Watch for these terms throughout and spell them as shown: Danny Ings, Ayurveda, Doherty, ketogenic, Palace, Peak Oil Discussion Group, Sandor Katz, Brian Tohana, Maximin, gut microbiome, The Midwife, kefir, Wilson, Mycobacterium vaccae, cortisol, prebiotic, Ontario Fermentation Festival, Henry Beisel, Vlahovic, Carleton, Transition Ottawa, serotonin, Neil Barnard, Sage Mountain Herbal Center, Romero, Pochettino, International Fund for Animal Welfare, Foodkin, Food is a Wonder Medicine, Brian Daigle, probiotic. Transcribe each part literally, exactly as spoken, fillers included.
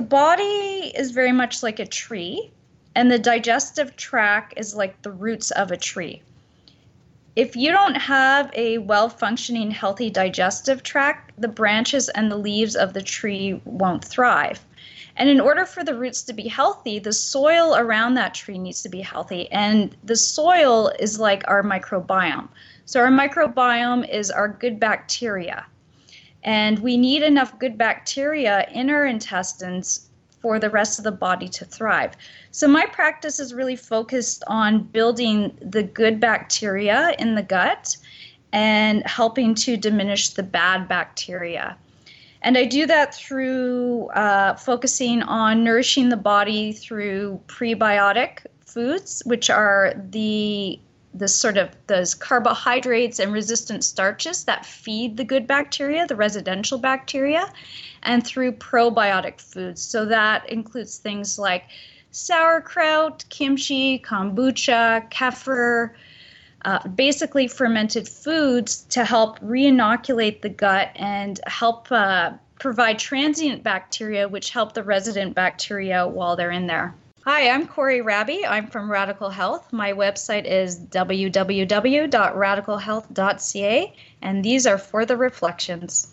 the body is very much like a tree, and the digestive tract is like the roots of a tree. If you don't have a well-functioning, healthy digestive tract, the branches and the leaves of the tree won't thrive. And in order for the roots to be healthy, the soil around that tree needs to be healthy. And the soil is like our microbiome. So our microbiome is our good bacteria. And we need enough good bacteria in our intestines for the rest of the body to thrive. So my practice is really focused on building the good bacteria in the gut and helping to diminish the bad bacteria. And I do that through uh, focusing on nourishing the body through prebiotic foods, which are the the sort of those carbohydrates and resistant starches that feed the good bacteria, the residential bacteria, and through probiotic foods. So that includes things like sauerkraut, kimchi, kombucha, kefir, Uh, basically fermented foods to help re-inoculate the gut and help uh, provide transient bacteria, which help the resident bacteria while they're in there. Hi, I'm Corrie Rabbe. I'm from Radical Health. My website is w w w dot radical health dot c a, and these are Further Reflections.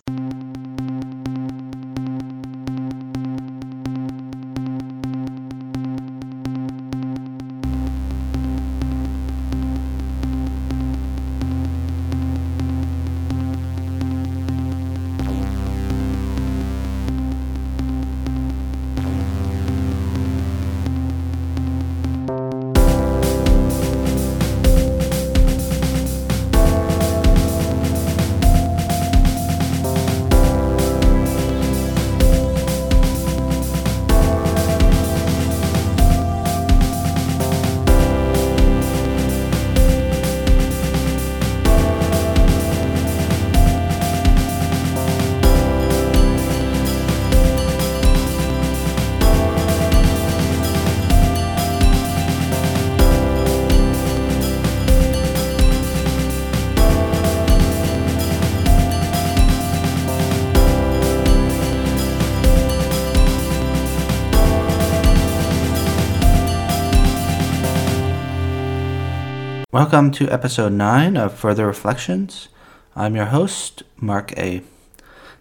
Welcome to episode nine of Further Reflections. I'm your host, Mark A.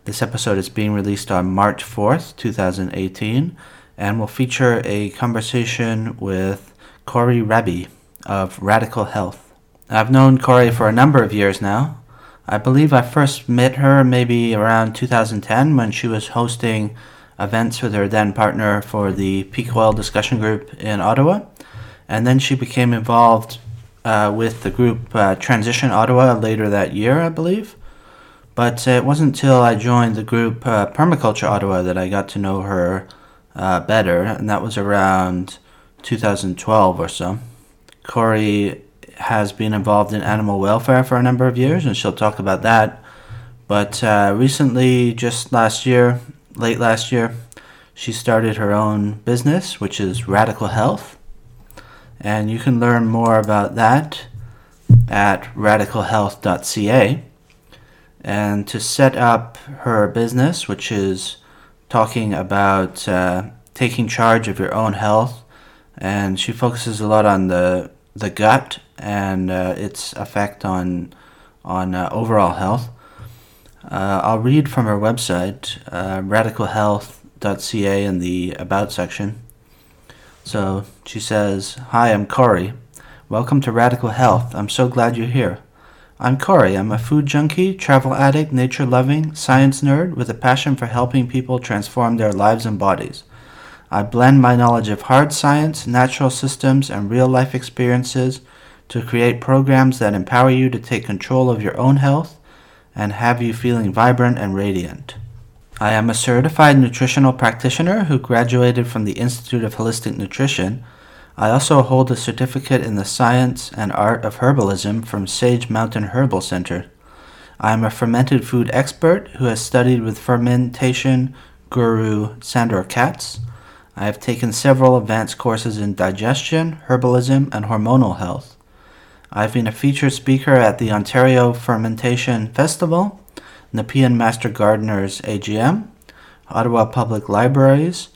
This episode is being released on March fourth, twenty eighteen, and will feature a conversation with Corrie Rabbe of Radical Health. I've known Corrie for a number of years now. I believe I first met her maybe around two thousand ten when she was hosting events with her then partner for the Peak Oil Discussion Group in Ottawa, and then she became involved Uh, with the group uh, Transition Ottawa later that year, I believe. But uh, it wasn't until I joined the group uh, Permaculture Ottawa that I got to know her uh, better, and that was around two thousand twelve or so. Corrie has been involved in animal welfare for a number of years, and she'll talk about that. But uh, recently, just last year, late last year, she started her own business, which is Radical Health. And you can learn more about that at radical health dot c a. And to set up her business, which is talking about uh, taking charge of your own health, and she focuses a lot on the the gut and uh, its effect on on uh, overall health. Uh, I'll read from her website, uh, radical health dot c a, in the About section. So she says, "Hi, I'm Corrie. Welcome to Radical Health. I'm so glad you're here. I'm Corrie. I'm a food junkie, travel addict, nature-loving, science nerd with a passion for helping people transform their lives and bodies. I blend my knowledge of hard science, natural systems, and real-life experiences to create programs that empower you to take control of your own health and have you feeling vibrant and radiant. I am a certified nutritional practitioner who graduated from the Institute of Holistic Nutrition. I also hold a certificate in the science and art of herbalism from Sage Mountain Herbal Center. I am a fermented food expert who has studied with fermentation guru Sandor Katz. I have taken several advanced courses in digestion, herbalism, and hormonal health. I've been a featured speaker at the Ontario Fermentation Festival, Nepean Master Gardeners A G M, Ottawa Public Libraries,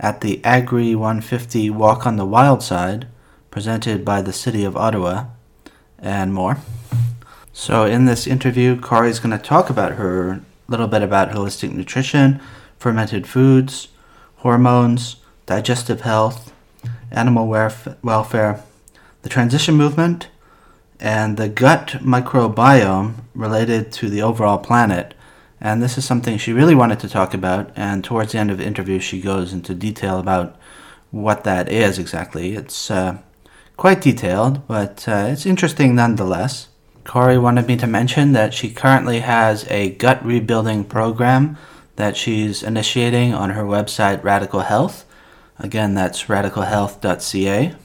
at the Agri one fifty Walk on the Wild Side, presented by the City of Ottawa, and more. So in this interview, Corrie's going to talk about her little bit about holistic nutrition, fermented foods, hormones, digestive health, animal welf- welfare, the transition movement, and the gut microbiome related to the overall planet. And this is something she really wanted to talk about, and towards the end of the interview she goes into detail about what that is exactly. It's uh, quite detailed, but uh, it's interesting nonetheless. Corrie wanted me to mention that she currently has a gut rebuilding program that she's initiating on her website, Radical Health. Again, that's radical health dot c a.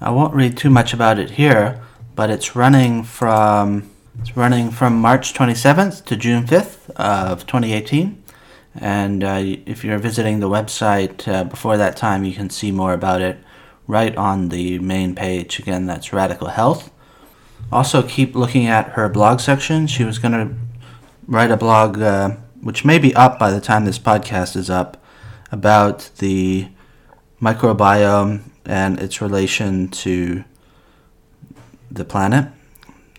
I won't read too much about it here, but it's running from it's running from March twenty-seventh to June fifth of twenty eighteen. And uh, if you're visiting the website uh, before that time, you can see more about it right on the main page. Again, that's Radical Health. Also, keep looking at her blog section. She was going to write a blog, uh, which may be up by the time this podcast is up, about the microbiome and its relation to the planet.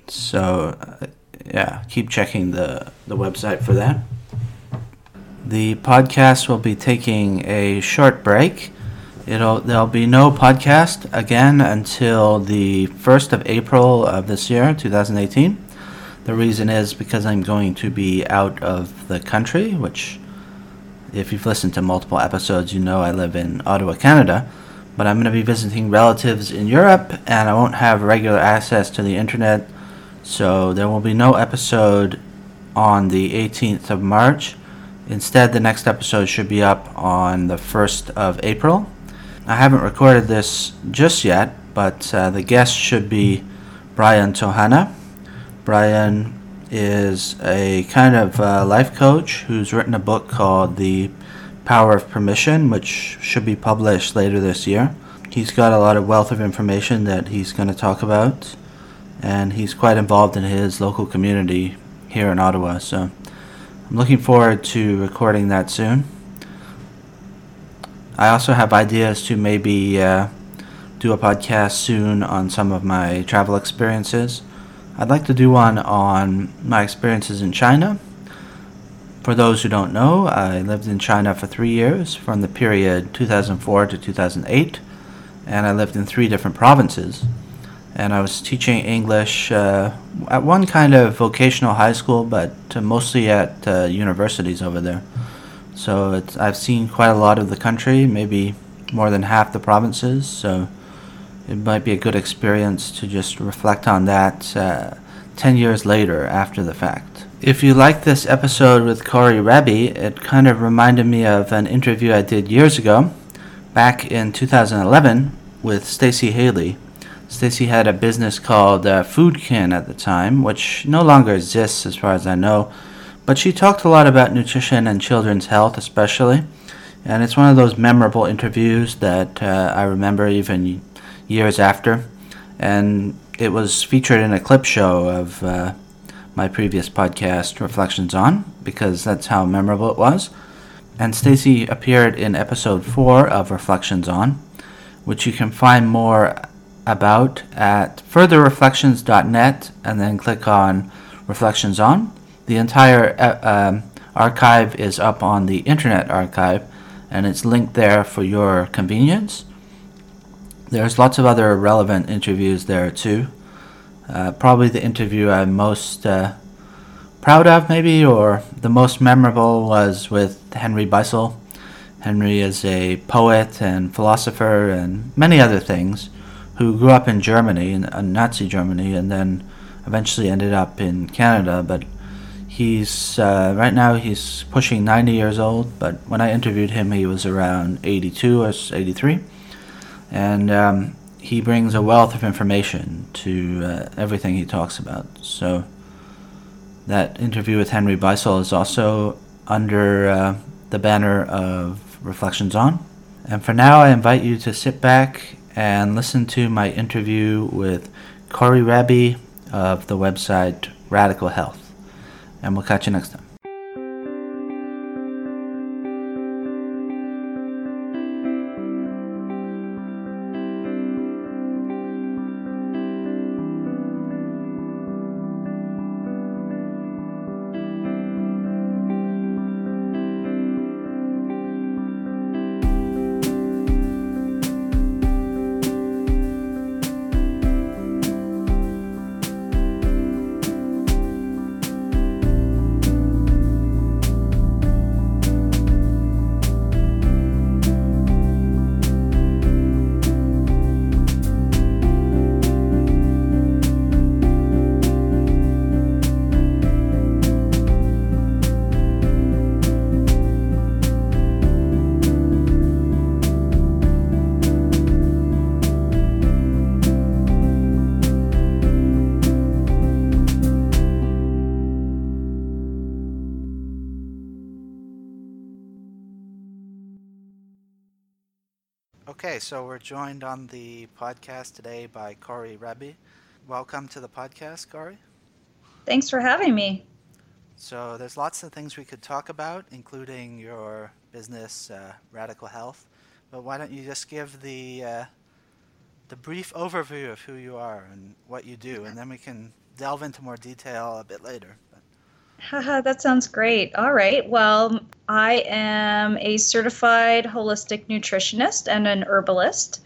So, uh, yeah, keep checking the, the website for that. The podcast will be taking a short break. It'll there'll be no podcast again until the first of April of this year, two thousand eighteen. The reason is because I'm going to be out of the country, which, if you've listened to multiple episodes, you know I live in Ottawa, Canada. But I'm going to be visiting relatives in Europe, and I won't have regular access to the internet, so there will be no episode on the eighteenth of March. Instead, the next episode should be up on the first of April. I haven't recorded this just yet, but uh, the guest should be Brian Tohana. Brian is a kind of uh, life coach who's written a book called The Power of Permission, which should be published later this year. He's got a lot of wealth of information that he's going to talk about, and he's quite involved in his local community here in Ottawa, so I'm looking forward to recording that soon. I also have ideas to maybe uh, do a podcast soon on some of my travel experiences. I'd like to do one on my experiences in China. For those who don't know, I lived in China for three years, from the period two thousand four to two thousand eight, and I lived in three different provinces. And I was teaching English uh, at one kind of vocational high school, but mostly at uh, universities over there. So it's, I've seen quite a lot of the country, maybe more than half the provinces, so it might be a good experience to just reflect on that uh, ten years later after the fact. If you like this episode with Corrie Rabbe, it kind of reminded me of an interview I did years ago, back in two thousand eleven, with Stacey Haley. Stacey had a business called uh, Foodkin at the time, which no longer exists as far as I know. But she talked a lot about nutrition and children's health especially, and it's one of those memorable interviews that uh, I remember even years after, and it was featured in a clip show of uh, my previous podcast, Reflections On, because that's how memorable it was. And Stacey appeared in episode four of Reflections On, which you can find more about at further reflections dot net, and then click on Reflections On. The entire uh, um, archive is up on the Internet Archive, and it's linked there for your convenience. There's lots of other relevant interviews there too. Uh, probably the interview I'm most uh, proud of, maybe, or the most memorable, was with Henry Beisel. Henry is a poet and philosopher and many other things, who grew up in Germany, in uh, Nazi Germany, and then eventually ended up in Canada, but He's, uh, right now he's pushing ninety years old, but when I interviewed him he was around eighty-two or eighty-three, and um, he brings a wealth of information to uh, everything he talks about. So that interview with Henry Beisel is also under uh, the banner of Reflections On. And for now I invite you to sit back and listen to my interview with Corrie Rabbe of the website Radical Health. And we'll catch you next time. Okay, so we're joined on the podcast today by Corrie Rabbe. Welcome to the podcast, Corrie. Thanks for having me. So there's lots of things we could talk about, including your business, uh, Radical Health. But why don't you just give the uh, the brief overview of who you are and what you do, and then we can delve into more detail a bit later. Haha, that sounds great. All right. Well, I am a certified holistic nutritionist and an herbalist.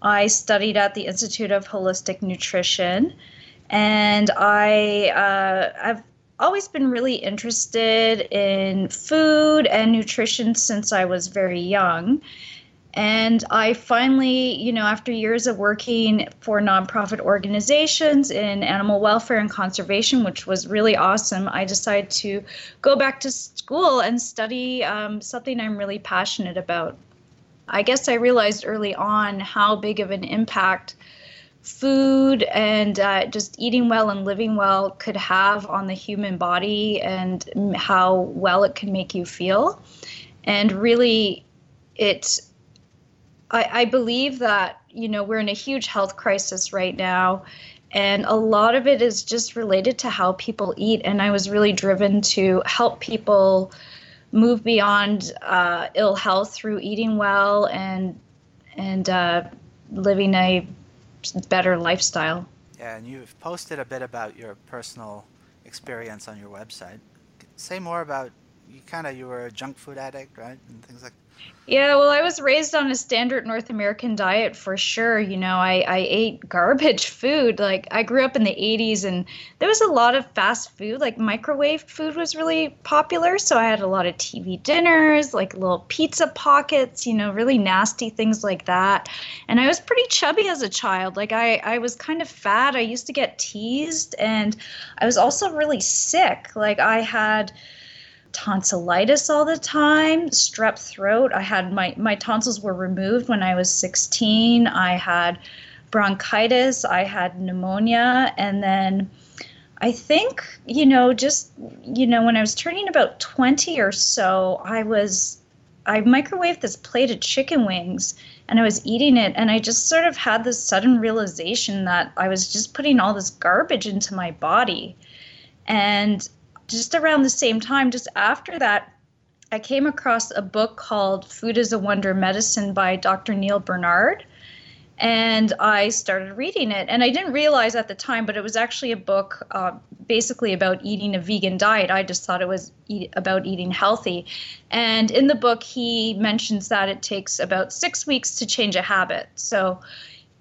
I studied at the Institute of Holistic Nutrition, and I, uh, I've always been really interested in food and nutrition since I was very young. And I finally, you know, after years of working for nonprofit organizations in animal welfare and conservation, which was really awesome, I decided to go back to school and study um, something I'm really passionate about. I guess I realized early on how big of an impact food and uh, just eating well and living well could have on the human body and how well it can make you feel. And really, it's I believe that, you know, we're in a huge health crisis right now, and a lot of it is just related to how people eat. And I was really driven to help people move beyond uh, ill health through eating well and and uh, living a better lifestyle. Yeah, and you've posted a bit about your personal experience on your website. Say more about you. Kind of, you were a junk food addict, right, and things like that. Yeah, well, I was raised on a standard North American diet for sure. You know, I, I ate garbage food. Like, I grew up in the eighties, and there was a lot of fast food. Like, microwave food was really popular, so I had a lot of T V dinners, like little pizza pockets, you know, really nasty things like that. And I was pretty chubby as a child. Like, I, I was kind of fat. I used to get teased, and I was also really sick. Like, I had tonsillitis all the time, strep throat. I had my, my tonsils were removed when I was sixteen. I had bronchitis. I had pneumonia. And then I think, you know, just, you know, when I was turning about twenty or so, I was, I microwaved this plate of chicken wings and I was eating it. And I just sort of had this sudden realization that I was just putting all this garbage into my body. And just around the same time, just after that, I came across a book called Food is a Wonder Medicine by Doctor Neil Barnard, and I started reading it. And I didn't realize at the time, but it was actually a book uh, basically about eating a vegan diet. I just thought it was eat- about eating healthy. And in the book, he mentions that it takes about six weeks to change a habit. So,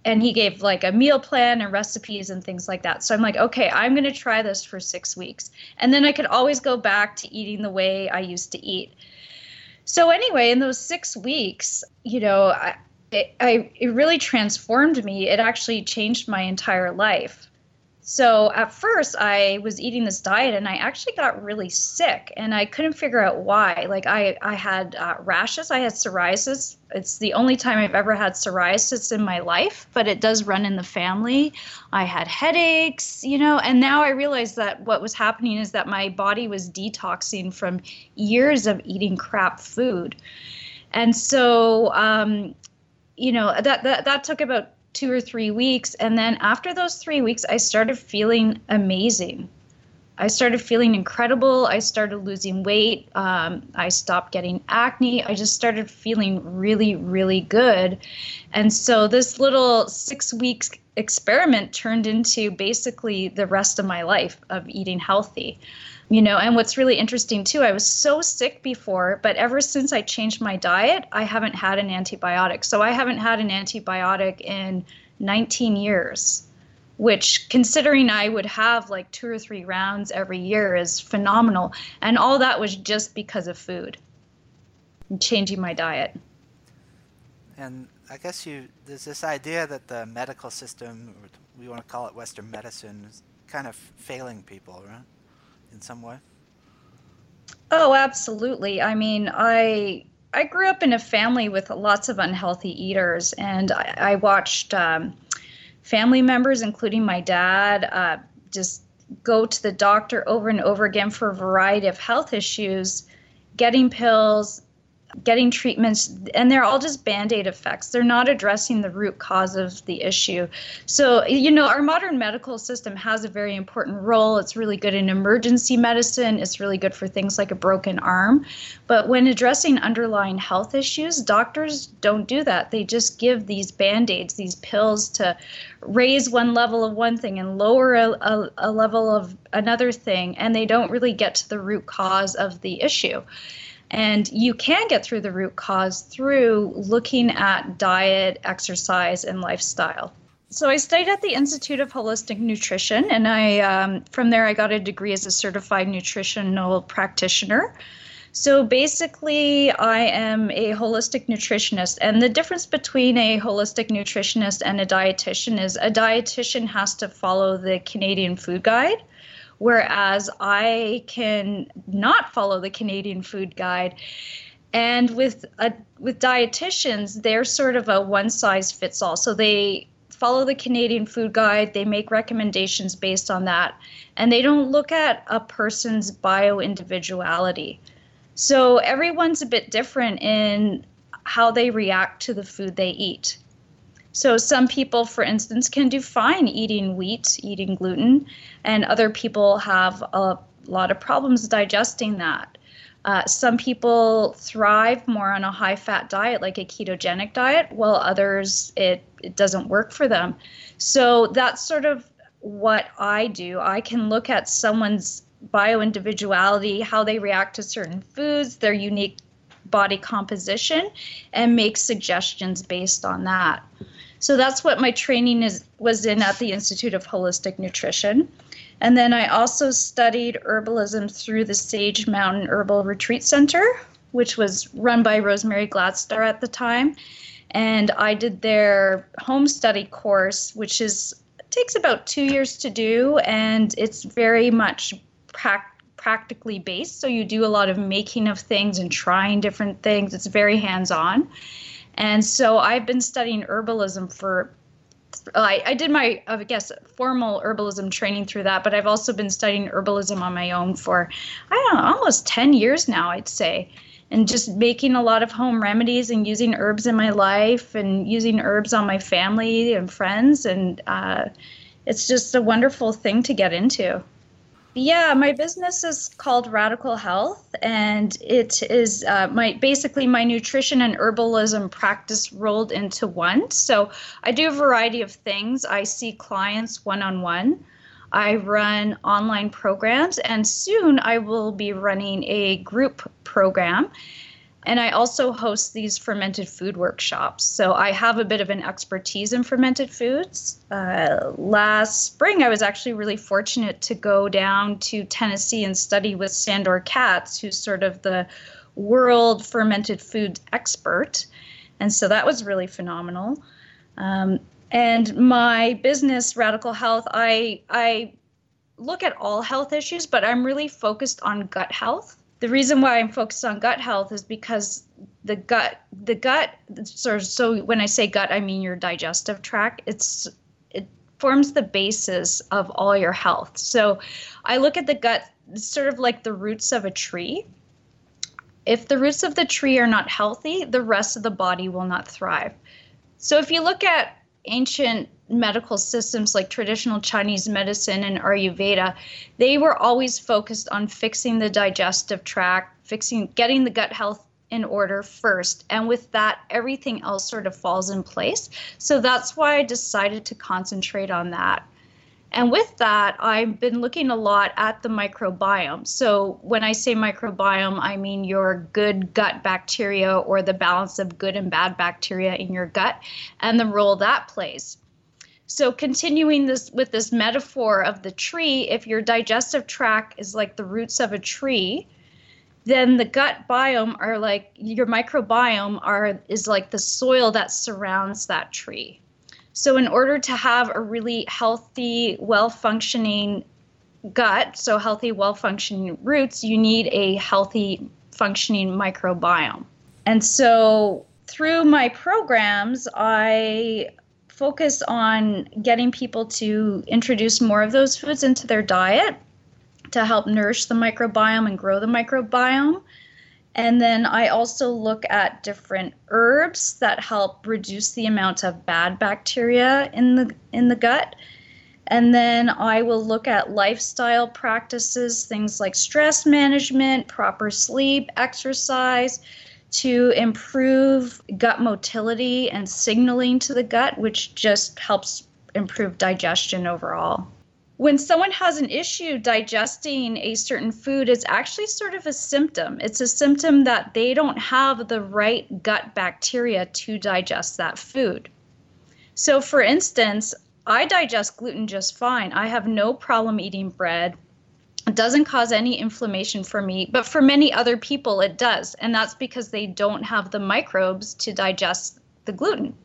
and he gave like a meal plan and recipes and things like that. So I'm like, okay, I'm going to try this for six weeks. And then I could always go back to eating the way I used to eat. So anyway, in those six weeks, you know, I, it, I, it really transformed me. It actually changed my entire life. So at first I was eating this diet and I actually got really sick and I couldn't figure out why. Like I, I had uh, rashes, I had psoriasis. It's the only time I've ever had psoriasis in my life, but it does run in the family. I had headaches, you know, and now I realize that what was happening is that my body was detoxing from years of eating crap food. And so, um, you know, that, that, that took about two or three weeks. And then after those three weeks, I started feeling amazing. I started feeling incredible. I started losing weight. Um, I stopped getting acne. I just started feeling really, really good. And so this little six weeks experiment turned into basically the rest of my life of eating healthy. You know, and what's really interesting too, I was so sick before, but ever since I changed my diet, I haven't had an antibiotic. So I haven't had an antibiotic in nineteen years, which considering I would have like two or three rounds every year is phenomenal. And all that was just because of food and changing my diet. And I guess you, there's this idea that the medical system, or we want to call it Western medicine, is kind of failing people, right? In some way? Oh, absolutely. I mean, I I grew up in a family with lots of unhealthy eaters, and I, I watched um, family members, including my dad, uh, just go to the doctor over and over again for a variety of health issues, getting pills, getting treatments, and they're all just Band-Aid effects. They're not addressing the root cause of the issue. So, you know, our modern medical system has a very important role. It's really good in emergency medicine. It's really good for things like a broken arm. But when addressing underlying health issues, doctors don't do that. They just give these Band-Aids, these pills to raise one level of one thing and lower a, a, a level of another thing, and they don't really get to the root cause of the issue. And you can get through the root cause through looking at diet, exercise, and lifestyle. So I studied at the Institute of Holistic Nutrition, and I um, from there I got a degree as a certified nutritional practitioner. So basically, I am a holistic nutritionist, and the difference between a holistic nutritionist and a dietitian is a dietitian has to follow the Canadian Food Guide, whereas I can not follow the Canadian Food Guide. And with a, with dietitians, they're sort of a one-size-fits-all. So they follow the Canadian Food Guide, they make recommendations based on that, and they don't look at a person's bio-individuality. So everyone's a bit different in how they react to the food they eat. So some people, for instance, can do fine eating wheat, eating gluten, and other people have a lot of problems digesting that. Uh, some people thrive more on a high-fat diet, like a ketogenic diet, while others, it, it doesn't work for them. So that's sort of what I do. I can look at someone's bio-individuality, how they react to certain foods, their unique body composition, and make suggestions based on that. So that's what my training is was in at the Institute of Holistic Nutrition. And then I also studied herbalism through the Sage Mountain Herbal Retreat Center, which was run by Rosemary Gladstar at the time. And I did their home study course, which is takes about two years to do, and it's very much practical. Practically based, so you do a lot of making of things and trying different things. It's very hands-on. And so I've been studying herbalism for, I, I did my, I guess, formal herbalism training through that, but I've also been studying herbalism on my own for, I don't know, almost ten years now, I'd say, and just making a lot of home remedies and using herbs in my life and using herbs on my family and friends. And uh, it's just a wonderful thing to get into. Yeah, my business is called Radical Health, and it is uh, my basically my nutrition and herbalism practice rolled into one. So I do a variety of things. I see clients one-on-one. I run online programs, and soon I will be running a group program. And I also host these fermented food workshops. So I have a bit of an expertise in fermented foods. Uh, last spring, I was actually really fortunate to go down to Tennessee and study with Sandor Katz, who's sort of the world fermented food expert. And so that was really phenomenal. Um, and my business, Radical Health, I, I look at all health issues, but I'm really focused on gut health. The reason why I'm focused on gut health is because the gut, the gut, so, so when I say gut, I mean your digestive tract. It's it forms the basis of all your health. So I look at the gut sort of like the roots of a tree. If the roots of the tree are not healthy, the rest of the body will not thrive. So if you look at ancient medical systems like traditional Chinese medicine and Ayurveda, they were always focused on fixing the digestive tract, fixing, getting the gut health in order first. And with that, everything else sort of falls in place. So that's why I decided to concentrate on that. And with that, I've been looking a lot at the microbiome. So when I say microbiome, I mean your good gut bacteria or the balance of good and bad bacteria in your gut and the role that plays. So continuing this with this metaphor of the tree, if your digestive tract is like the roots of a tree, then the gut biome are like your microbiome are is like the soil that surrounds that tree. So in order to have a really healthy, well-functioning gut, so healthy, well-functioning roots, you need a healthy, functioning microbiome. And so through my programs, I focus on getting people to introduce more of those foods into their diet to help nourish the microbiome and grow the microbiome. And then I also look at different herbs that help reduce the amount of bad bacteria in the in the gut. And then I will look at lifestyle practices, things like stress management, proper sleep, exercise, to improve gut motility and signaling to the gut, which just helps improve digestion overall. When someone has an issue digesting a certain food, it's actually sort of a symptom. It's a symptom that they don't have the right gut bacteria to digest that food. So for instance, I digest gluten just fine. I have no problem eating bread. It doesn't cause any inflammation for me, but for many other people it does. And that's because they don't have the microbes to digest the gluten.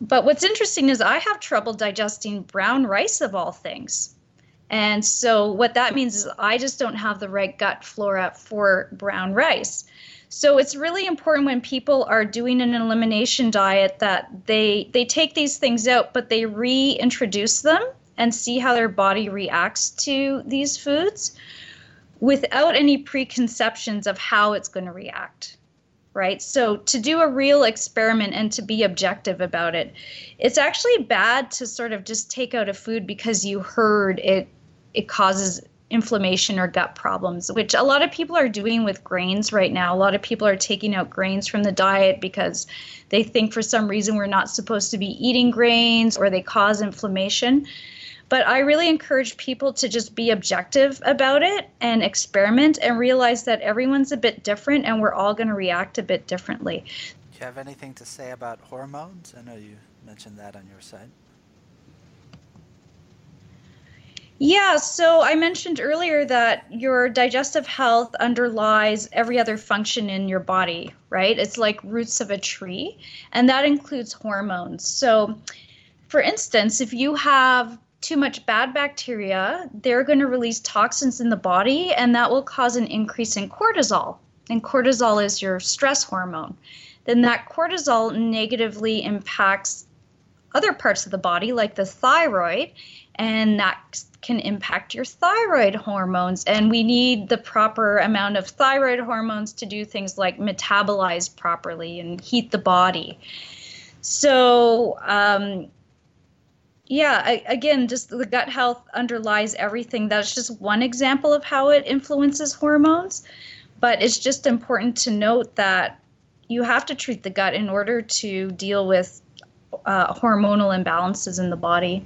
But what's interesting is I have trouble digesting brown rice of all things. And so what that means is I just don't have the right gut flora for brown rice. So it's really important when people are doing an elimination diet that they they take these things out, but they reintroduce them and see how their body reacts to these foods without any preconceptions of how it's going to react, right? So to do a real experiment and to be objective about it, it's actually bad to sort of just take out a food because you heard it it causes inflammation or gut problems, which a lot of people are doing with grains right now. A lot of people are taking out grains from the diet because they think for some reason we're not supposed to be eating grains or they cause inflammation. But I really encourage people to just be objective about it and experiment and realize that everyone's a bit different and we're all going to react a bit differently. Do you have anything to say about hormones? I know you mentioned that on your side. Yeah, so I mentioned earlier that your digestive health underlies every other function in your body, right? It's like roots of a tree, and that includes hormones. So, for instance, if you have too much bad bacteria, they're going to release toxins in the body, and that will cause an increase in cortisol. And cortisol is your stress hormone. Then that cortisol negatively impacts other parts of the body, like the thyroid, and that can impact your thyroid hormones. And we need the proper amount of thyroid hormones to do things like metabolize properly and heat the body. So, um, yeah, I, again, just the gut health underlies everything. That's just one example of how it influences hormones. But it's just important to note that you have to treat the gut in order to deal with uh, hormonal imbalances in the body.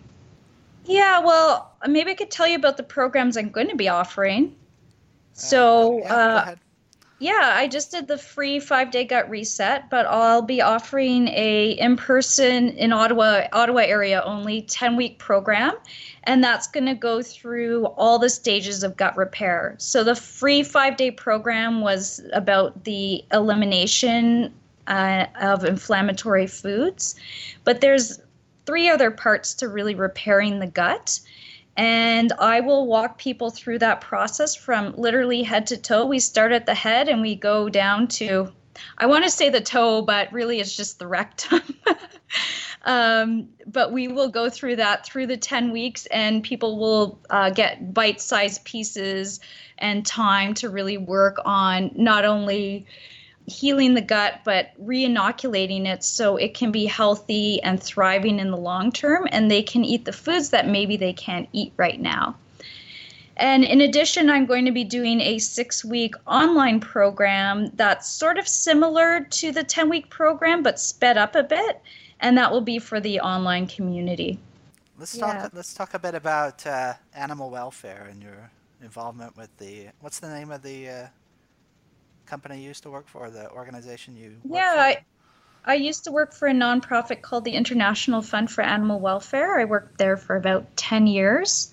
Yeah, well, maybe I could tell you about the programs I'm going to be offering. So, uh, yeah, uh, yeah, I just did the free five-day gut reset, but I'll be offering a in-person in Ottawa, Ottawa area only ten-week program, and that's going to go through all the stages of gut repair. So the free five-day program was about the elimination uh, of inflammatory foods, but there's three other parts to really repairing the gut. And I will walk people through that process from literally head to toe. We start at the head and we go down to, I want to say the toe, but really it's just the rectum. um, but we will go through that through the ten weeks, and people will uh, get bite-sized pieces and time to really work on not only healing the gut, but re-inoculating it so it can be healthy and thriving in the long term, and they can eat the foods that maybe they can't eat right now. And in addition, I'm going to be doing a six-week online program that's sort of similar to the ten-week program, but sped up a bit, and that will be for the online community. Let's yeah. talk. Let's talk a bit about uh, animal welfare and your involvement with the. What's the name of the? Uh... company you used to work for, the organization you work yeah, for? Yeah, I, I used to work for a nonprofit called the International Fund for Animal Welfare. I worked there for about ten years.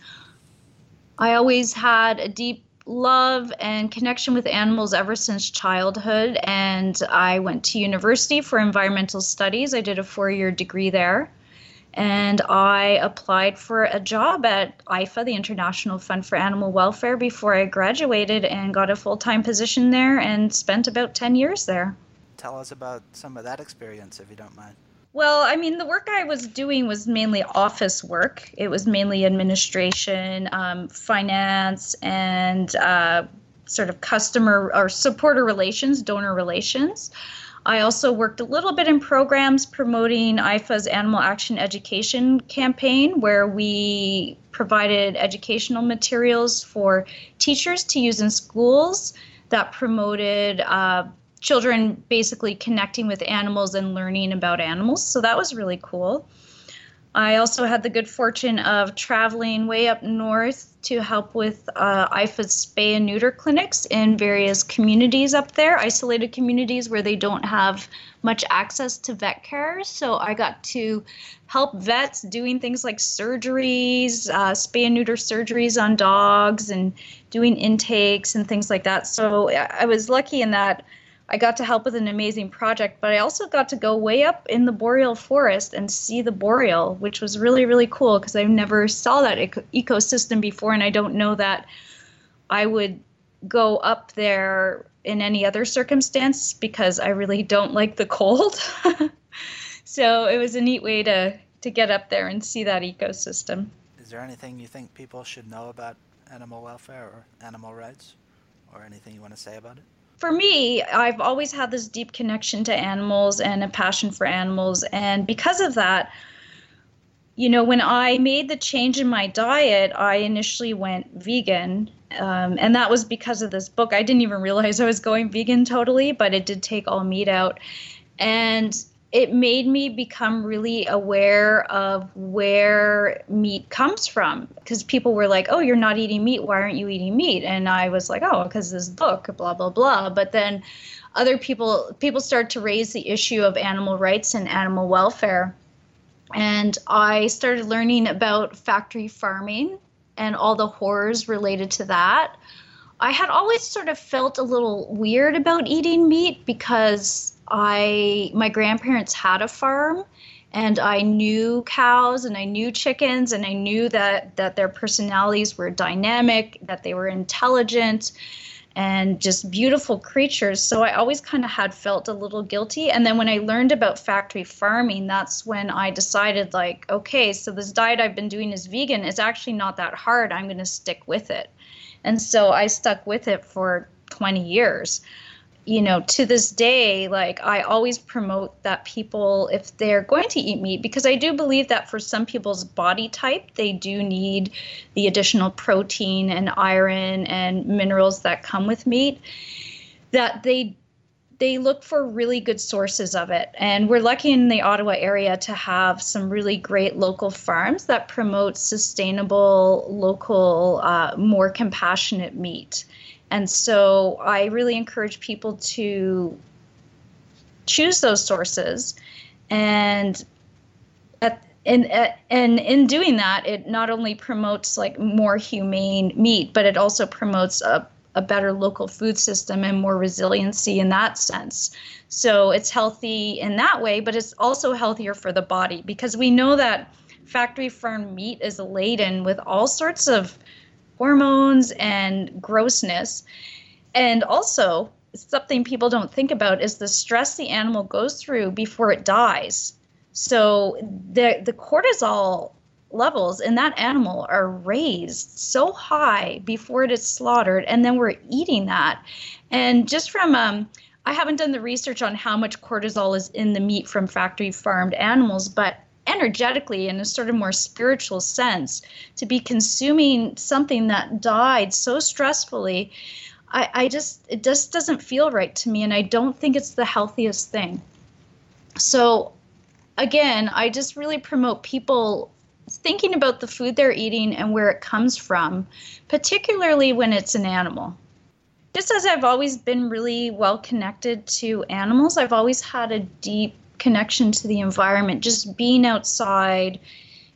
I always had a deep love and connection with animals ever since childhood, and I went to university for environmental studies. I did a four-year degree there, and I applied for a job at I F A, the International Fund for Animal Welfare, before I graduated and got a full-time position there and spent about ten years there. Tell us about some of that experience, if you don't mind. Well, I mean, the work I was doing was mainly office work. It was mainly administration, um, finance, and uh, sort of customer or supporter relations, donor relations. I also worked a little bit in programs promoting I F A's Animal Action Education campaign, where we provided educational materials for teachers to use in schools that promoted uh, children basically connecting with animals and learning about animals. So that was really cool. I also had the good fortune of traveling way up north to help with uh, I F A's spay and neuter clinics in various communities up there, isolated communities where they don't have much access to vet care. So I got to help vets doing things like surgeries, uh, spay and neuter surgeries on dogs, and doing intakes and things like that. So I was lucky in that I got to help with an amazing project, but I also got to go way up in the boreal forest and see the boreal, which was really, really cool because I never saw that eco- ecosystem before, and I don't know that I would go up there in any other circumstance because I really don't like the cold. So it was a neat way to, to get up there and see that ecosystem. Is there anything you think people should know about animal welfare or animal rights, or anything you want to say about it? For me, I've always had this deep connection to animals and a passion for animals. And because of that, you know, when I made the change in my diet, I initially went vegan. Um, and that was because of this book. I didn't even realize I was going vegan totally, but it did take all meat out. And it made me become really aware of where meat comes from. Because people were like, oh, you're not eating meat. Why aren't you eating meat? And I was like, oh, because this book, blah, blah, blah. But then other people, people started to raise the issue of animal rights and animal welfare. And I started learning about factory farming and all the horrors related to that. I had always sort of felt a little weird about eating meat because I my grandparents had a farm, and I knew cows and I knew chickens, and I knew that that their personalities were dynamic, that they were intelligent and just beautiful creatures. So I always kind of had felt a little guilty. And then when I learned about factory farming, that's when I decided, like, okay, so this diet I've been doing is vegan. It's actually not that hard. I'm going to stick with it. And so I stuck with it for twenty years. You know, to this day, like, I always promote that people, if they're going to eat meat, because I do believe that for some people's body type, they do need the additional protein and iron and minerals that come with meat, that they they look for really good sources of it. And we're lucky in the Ottawa area to have some really great local farms that promote sustainable, local, uh, more compassionate meat. And so I really encourage people to choose those sources, and at, and, and in doing that, it not only promotes, like, more humane meat, but it also promotes a, a better local food system and more resiliency in that sense. So it's healthy in that way, but it's also healthier for the body, because we know that factory farm meat is laden with all sorts of hormones and grossness. And also, something people don't think about is the stress the animal goes through before it dies. So the the cortisol levels in that animal are raised so high before it is slaughtered, and then we're eating that. And just from, um, I haven't done the research on how much cortisol is in the meat from factory farmed animals, but energetically, in a sort of more spiritual sense, to be consuming something that died so stressfully, I, I just, it just doesn't feel right to me. And I don't think it's the healthiest thing. So again, I just really promote people thinking about the food they're eating and where it comes from, particularly when it's an animal. Just as I've always been really well connected to animals, I've always had a deep connection to the environment, just being outside,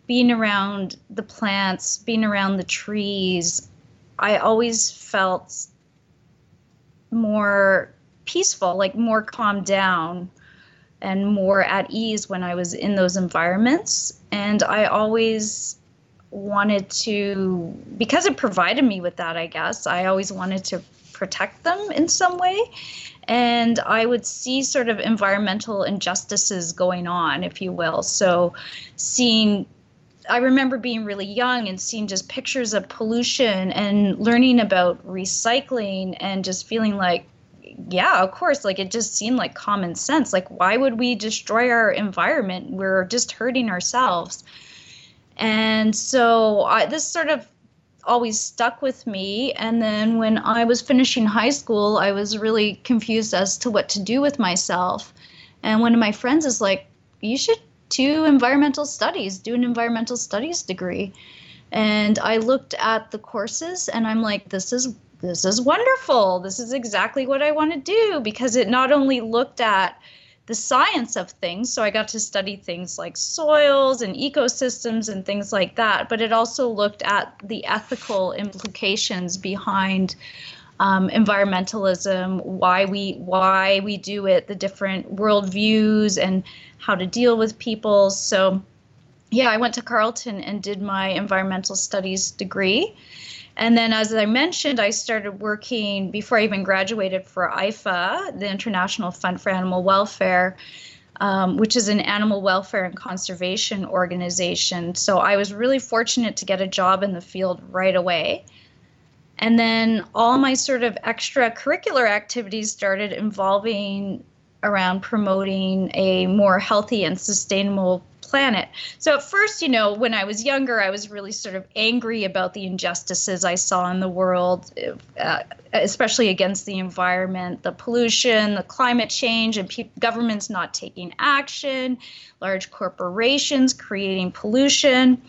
being around the plants, being around the trees. I always felt more peaceful, like more calmed down and more at ease when I was in those environments. And I always wanted to, because it provided me with that, I guess, I always wanted to protect them in some way. And I would see sort of environmental injustices going on, if you will. So seeing I remember being really young and seeing just pictures of pollution and learning about recycling and just feeling like, yeah, of course, like it just seemed like common sense. Like, why would we destroy our environment? We're just hurting ourselves. And so I, this sort of always stuck with me. And then when I was finishing high school, I was really confused as to what to do with myself. And one of my friends is like, you should do environmental studies, do an environmental studies degree. And I looked at the courses and I'm like, this is this is wonderful. This is exactly what I want to do, because it not only looked at the science of things, so I got to study things like soils and ecosystems and things like that, but it also looked at the ethical implications behind um, environmentalism, why we why we do it, the different worldviews, and how to deal with people. So, yeah, I went to Carleton and did my environmental studies degree. And then, as I mentioned, I started working before I even graduated for I F A, the International Fund for Animal Welfare, um, which is an animal welfare and conservation organization. So I was really fortunate to get a job in the field right away. And then all my sort of extracurricular activities started involving around promoting a more healthy and sustainable planet. So at first, you know, when I was younger, I was really sort of angry about the injustices I saw in the world, uh, especially against the environment, the pollution, the climate change, and pe- governments not taking action, large corporations creating pollution.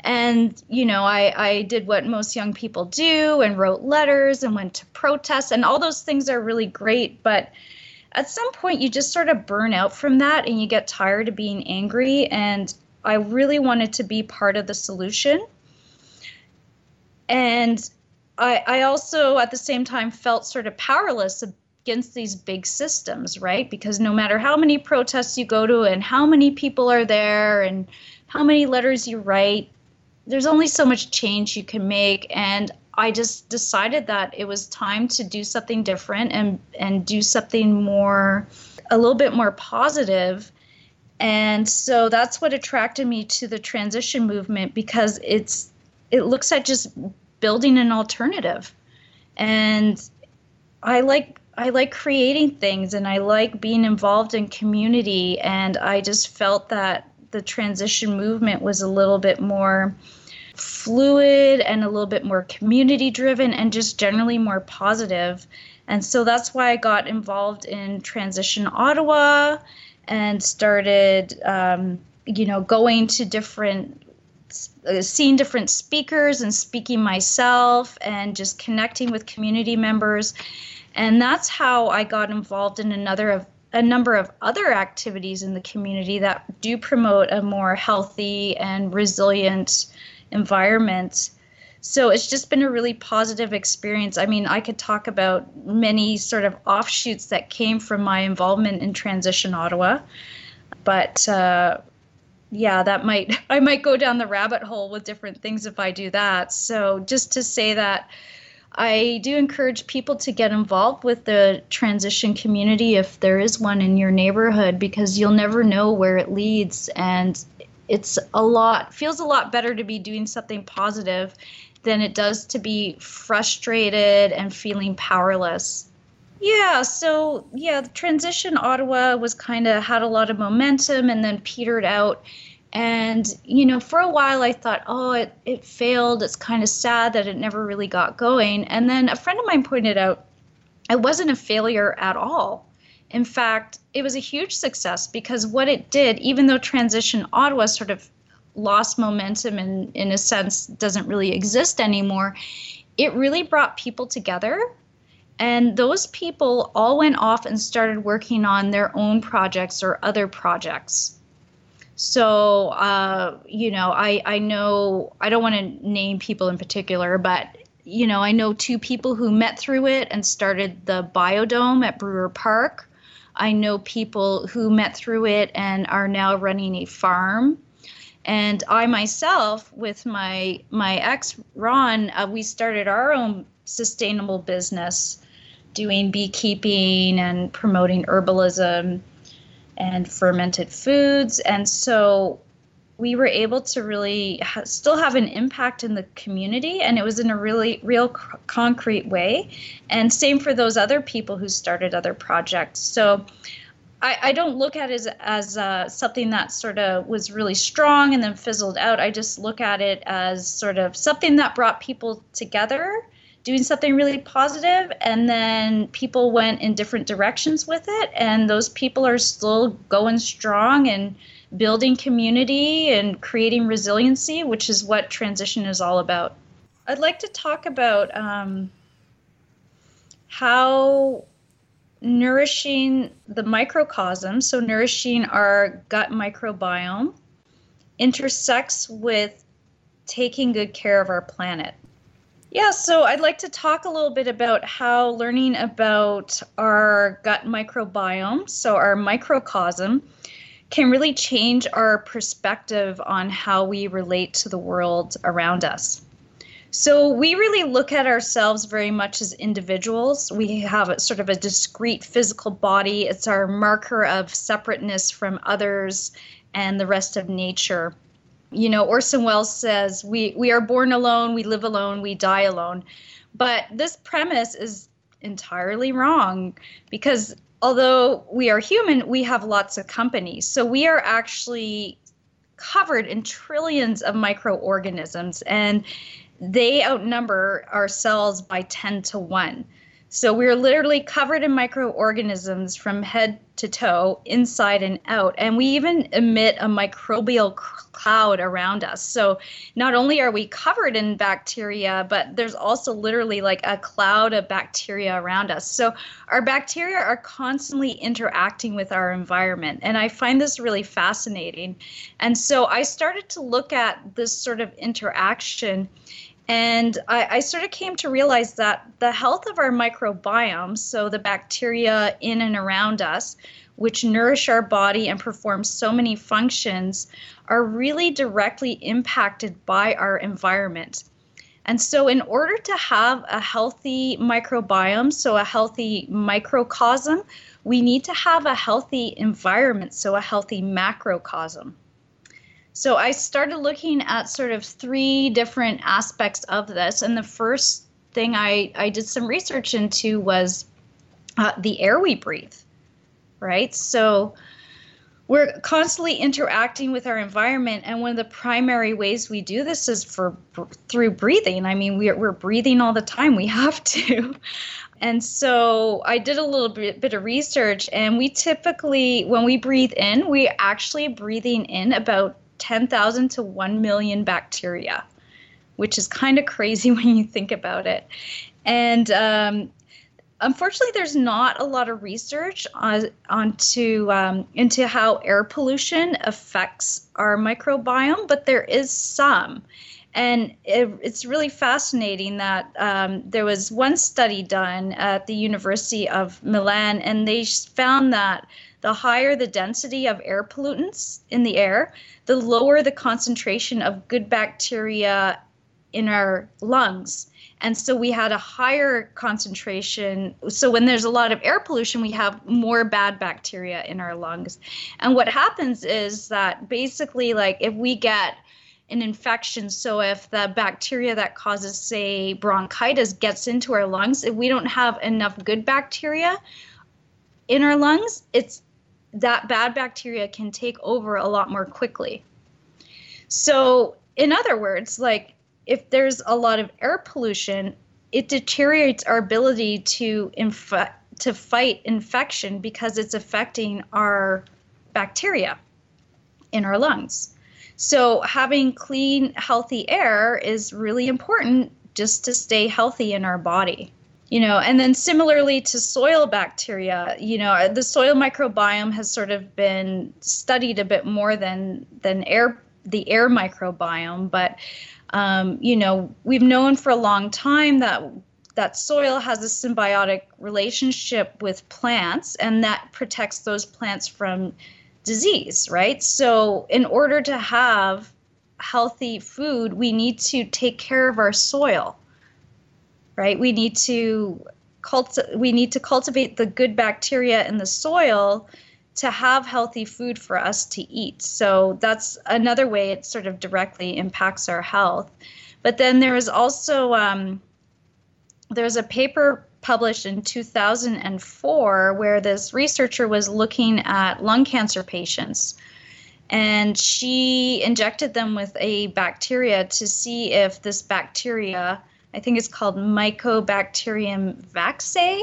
And, you know, I, I did what most young people do and wrote letters and went to protests. And all those things are really great, but at some point, you just sort of burn out from that and you get tired of being angry. And I really wanted to be part of the solution. And I, I also, at the same time, felt sort of powerless against these big systems, right? Because no matter how many protests you go to and how many people are there and how many letters you write, there's only so much change you can make. And I just decided that it was time to do something different and, and do something more, a little bit more positive. And so that's what attracted me to the transition movement, because it's it looks at just building an alternative. And I like I like creating things and I like being involved in community. And I just felt that the transition movement was a little bit more fluid and a little bit more community driven and just generally more positive. And so that's why I got involved in Transition Ottawa and started, um, you know, going to different, uh, seeing different speakers and speaking myself and just connecting with community members. And that's how I got involved in another of a number of other activities in the community that do promote a more healthy and resilient environment. So it's just been a really positive experience. I mean, I could talk about many sort of offshoots that came from my involvement in Transition Ottawa, but uh, yeah, that might I might go down the rabbit hole with different things if I do that. So just to say that I do encourage people to get involved with the transition community if there is one in your neighborhood, because you'll never know where it leads. And it's a lot, feels a lot better to be doing something positive than it does to be frustrated and feeling powerless. Yeah, so yeah, the Transition Ottawa was kind of had a lot of momentum and then petered out. And, you know, for a while I thought, oh, it, it failed. It's kind of sad that it never really got going. And then a friend of mine pointed out it wasn't a failure at all. In fact, it was a huge success, because what it did, even though Transition Ottawa sort of lost momentum and in a sense doesn't really exist anymore, it really brought people together. And those people all went off and started working on their own projects or other projects. So, uh, you know, I, I know, I don't want to name people in particular, but you know, I know two people who met through it and started the biodome at Brewer Park. I know people who met through it and are now running a farm. And I myself, with my my ex, Ron, uh, we started our own sustainable business doing beekeeping and promoting herbalism and fermented foods. And so we were able to really ha- still have an impact in the community, and it was in a really real c- concrete way. And same for those other people who started other projects. So I, I don't look at it as, as uh, something that sort of was really strong and then fizzled out. I just look at it as sort of something that brought people together, doing something really positive, and then people went in different directions with it. And those people are still going strong and building community and creating resiliency, which is what transition is all about. I'd like to talk about um, how nourishing the microcosm, so nourishing our gut microbiome, intersects with taking good care of our planet. Yeah, so I'd like to talk a little bit about how learning about our gut microbiome, so our microcosm, can really change our perspective on how we relate to the world around us. So we really look at ourselves very much as individuals. We have a, sort of a discrete physical body. It's our marker of separateness from others and the rest of nature. You know, Orson Welles says, we, we are born alone, we live alone, we die alone. But this premise is entirely wrong, because although we are human, we have lots of company. So we are actually covered in trillions of microorganisms, and they outnumber our cells by ten to one. So we're literally covered in microorganisms from head to toe, inside and out. And we even emit a microbial cloud around us. So not only are we covered in bacteria, but there's also literally like a cloud of bacteria around us. So our bacteria are constantly interacting with our environment. And I find this really fascinating. And so I started to look at this sort of interaction. And I, I sort of came to realize that the health of our microbiome, so the bacteria in and around us, which nourish our body and perform so many functions, are really directly impacted by our environment. And so in order to have a healthy microbiome, so a healthy microcosm, we need to have a healthy environment, so a healthy macrocosm. So I started looking at sort of three different aspects of this. And the first thing I, I did some research into was uh, the air we breathe, right? So we're constantly interacting with our environment. And one of the primary ways we do this is for through breathing. I mean, we're, we're breathing all the time. We have to. And so I did a little bit, bit of research. And we typically, when we breathe in, we're actually breathing in about ten thousand to one million bacteria, which is kind of crazy when you think about it. And um, unfortunately, there's not a lot of research on, on to, um, into how air pollution affects our microbiome, but there is some. And it, it's really fascinating that um, there was one study done at the University of Milan, and they found that the higher the density of air pollutants in the air, the lower the concentration of good bacteria in our lungs. And so we had a higher concentration. So when there's a lot of air pollution, we have more bad bacteria in our lungs. And what happens is that basically, like, if we get an infection, so if the bacteria that causes, say, bronchitis gets into our lungs, if we don't have enough good bacteria in our lungs, it's that bad bacteria can take over a lot more quickly. So in other words, like, if there's a lot of air pollution, it deteriorates our ability to inf- to fight infection because it's affecting our bacteria in our lungs. So having clean, healthy air is really important just to stay healthy in our body. You know, and then similarly to soil bacteria, you know, the soil microbiome has sort of been studied a bit more than than air, the air microbiome. But, um, you know, we've known for a long time that that soil has a symbiotic relationship with plants, and that protects those plants from disease, right? So in order to have healthy food, we need to take care of our soil. Right, we need to culti- we need to cultivate the good bacteria in the soil to have healthy food for us to eat. So that's another way it sort of directly impacts our health. But then there is also, um, there's a paper published in two thousand four where this researcher was looking at lung cancer patients, and she injected them with a bacteria to see if this bacteria, I think it's called Mycobacterium vaccae,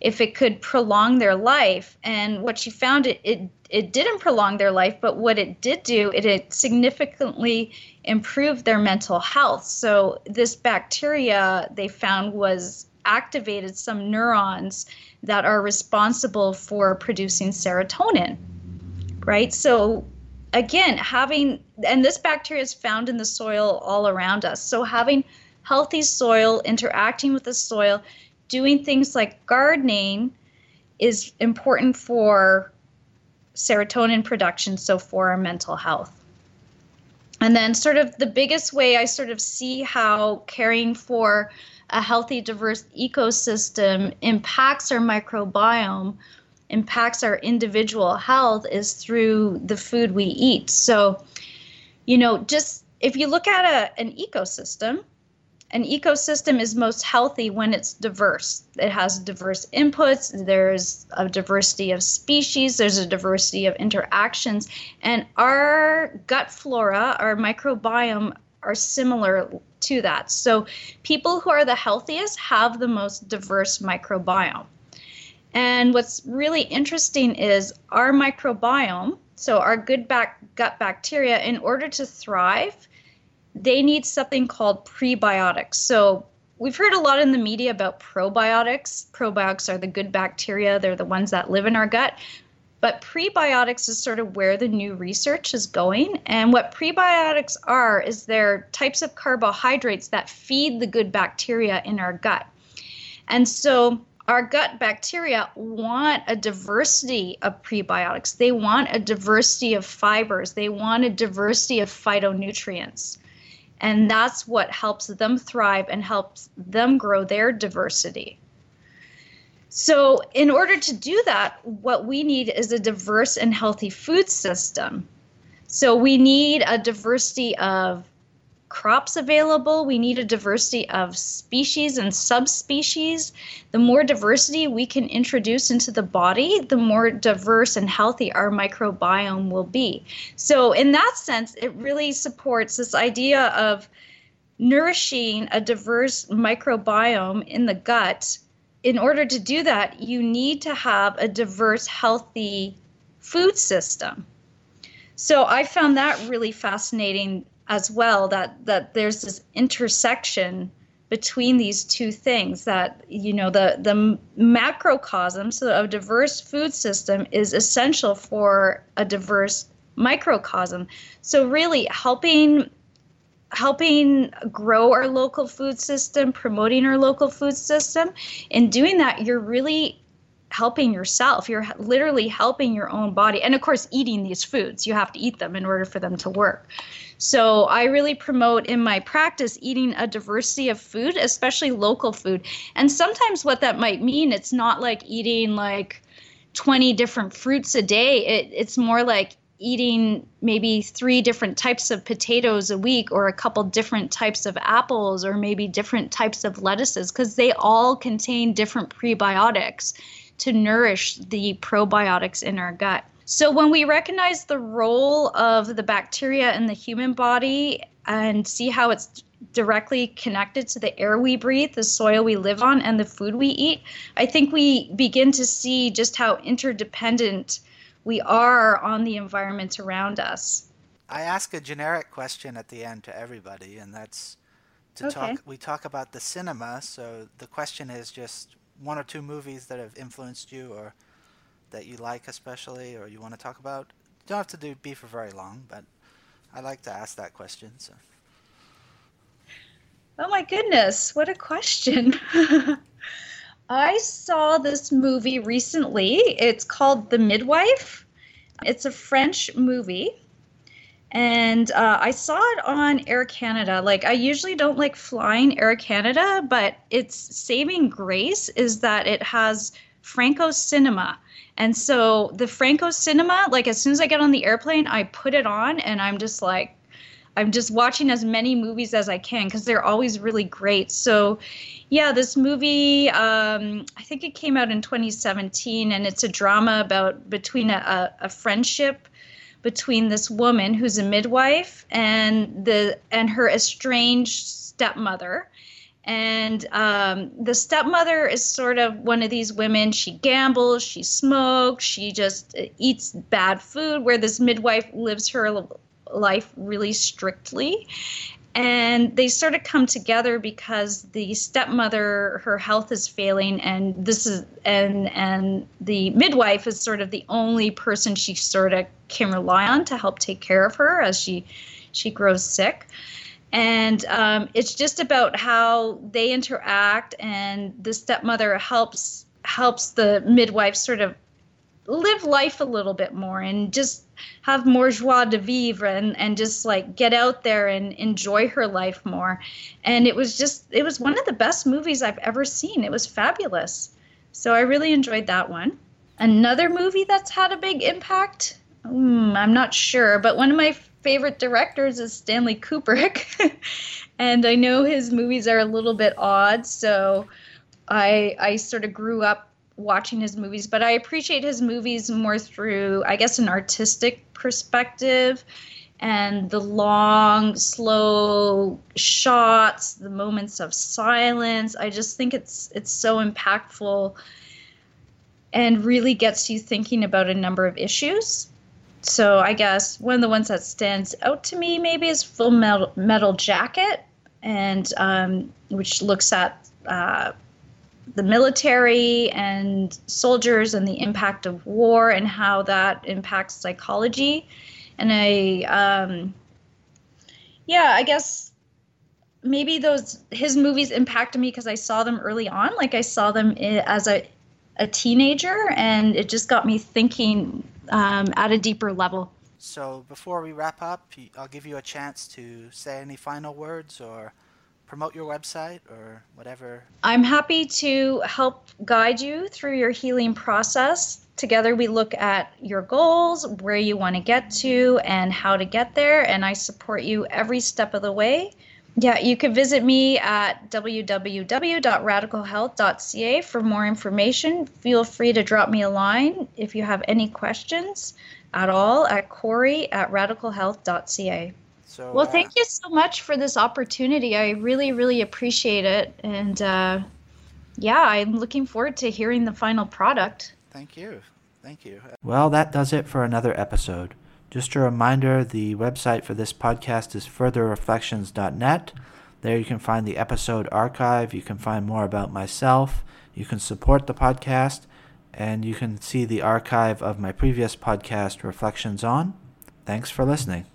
if it could prolong their life. And what she found, it, it, it didn't prolong their life, but what it did do, it, it significantly improved their mental health. So this bacteria, they found, was activated some neurons that are responsible for producing serotonin, right? So again, having, and this bacteria is found in the soil all around us. So having healthy soil, interacting with the soil, doing things like gardening is important for serotonin production, so for our mental health. And then sort of the biggest way I sort of see how caring for a healthy, diverse ecosystem impacts our microbiome, impacts our individual health, is through the food we eat. So, you know, just if you look at a, an ecosystem, an ecosystem is most healthy when it's diverse. It has diverse inputs, there's a diversity of species, there's a diversity of interactions, and our gut flora, our microbiome, are similar to that. So people who are the healthiest have the most diverse microbiome. And what's really interesting is our microbiome, so our good bac- gut bacteria, in order to thrive, they need something called prebiotics. So we've heard a lot in the media about probiotics. Probiotics are the good bacteria. They're the ones that live in our gut. But prebiotics is sort of where the new research is going. And what prebiotics are is they're types of carbohydrates that feed the good bacteria in our gut. And so our gut bacteria want a diversity of prebiotics. They want a diversity of fibers. They want a diversity of phytonutrients. And that's what helps them thrive and helps them grow their diversity. So in order to do that, what we need is a diverse and healthy food system. So we need a diversity of crops available. We need a diversity of species and subspecies. The more diversity we can introduce into the body, the more diverse and healthy our microbiome will be. So in that sense, it really supports this idea of nourishing a diverse microbiome in the gut. In order to do that, you need to have a diverse, healthy food system. So I found that really fascinating as well, that that there's this intersection between these two things, that, you know, the the macrocosm, so a diverse food system, is essential for a diverse microcosm. So really helping helping grow our local food system, promoting our local food system, in doing that, you're really helping yourself. You're literally helping your own body. And of course, eating these foods, you have to eat them in order for them to work. So I really promote in my practice eating a diversity of food, especially local food. And sometimes what that might mean, it's not like eating like twenty different fruits a day. It, it's more like eating maybe three different types of potatoes a week, or a couple different types of apples, or maybe different types of lettuces, because they all contain different prebiotics to nourish the probiotics in our gut. So when we recognize the role of the bacteria in the human body and see how it's directly connected to the air we breathe, the soil we live on, and the food we eat, I think we begin to see just how interdependent we are on the environment around us. I ask a generic question at the end to everybody, and that's to okay. talk, we talk about the cinema. So the question is just one or two movies that have influenced you, or that you like especially, or you want to talk about. You don't have to do be for very long, but I like to ask that question. So. Oh my goodness, what a question. I saw this movie recently. It's called The Midwife. It's a French movie. And uh, I saw it on Air Canada. Like, I usually don't like flying Air Canada, but its saving grace is that it has Franco Cinema. And so the Franco Cinema, like as soon as I get on the airplane, I put it on and I'm just like, I'm just watching as many movies as I can because they're always really great. So yeah, this movie, um, I think it came out in twenty seventeen, and it's a drama about between a, a, a friendship between this woman who's a midwife and the and her estranged stepmother. And um, the stepmother is sort of one of these women. She gambles, she smokes, she just eats bad food, where this midwife lives her life really strictly. And they sort of come together because the stepmother, her health is failing, and this is and and the midwife is sort of the only person she sort of can rely on to help take care of her as she she grows sick. And um, it's just about how they interact, and the stepmother helps helps the midwife sort of live life a little bit more and just have more joie de vivre and, and just like get out there and enjoy her life more. And it was just, it was one of the best movies I've ever seen. It was fabulous. So I really enjoyed that one. Another movie that's had a big impact, mm, I'm not sure, but one of my favorite directors is Stanley Kubrick. And I know his movies are a little bit odd. So I, I sort of grew up watching his movies, but I appreciate his movies more through, I guess, an artistic perspective, and the long, slow shots, the moments of silence. I just think it's it's so impactful and really gets you thinking about a number of issues. So I guess one of the ones that stands out to me maybe is Full Metal, Metal Jacket, and um, which looks at uh, the military and soldiers and the impact of war and how that impacts psychology. And I, um, yeah, I guess maybe those, his movies impacted me because I saw them early on. Like I saw them as a, a teenager, and it just got me thinking um, at a deeper level. So before we wrap up, I'll give you a chance to say any final words or promote your website or whatever. I'm happy to help guide you through your healing process. Together we look at your goals, where you want to get to and how to get there, and I support you every step of the way. Yeah, you can visit me at w w w dot radical health dot c a for more information. Feel free to drop me a line if you have any questions at all at Corrie at radical health dot c a. So, well, thank uh, you so much for this opportunity. I really, really appreciate it. And uh, yeah, I'm looking forward to hearing the final product. Thank you. Thank you. Well, that does it for another episode. Just a reminder, the website for this podcast is further reflections dot net. There you can find the episode archive. You can find more about myself. You can support the podcast. And you can see the archive of my previous podcast, Reflections On. Thanks for listening.